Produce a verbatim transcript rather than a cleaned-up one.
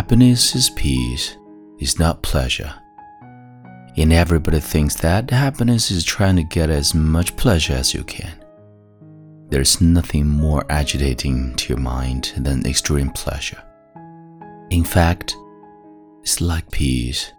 Happiness is peace, it's not pleasure. And everybody thinks that happiness is trying to get as much pleasure as you can. There's nothing more agitating to your mind than extreme pleasure. In fact, it's like peace.